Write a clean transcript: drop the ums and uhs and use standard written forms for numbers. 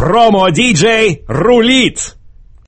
Промо-диджей рулит!